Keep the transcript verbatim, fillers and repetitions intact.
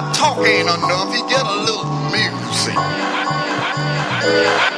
not talking enough, he get a little music.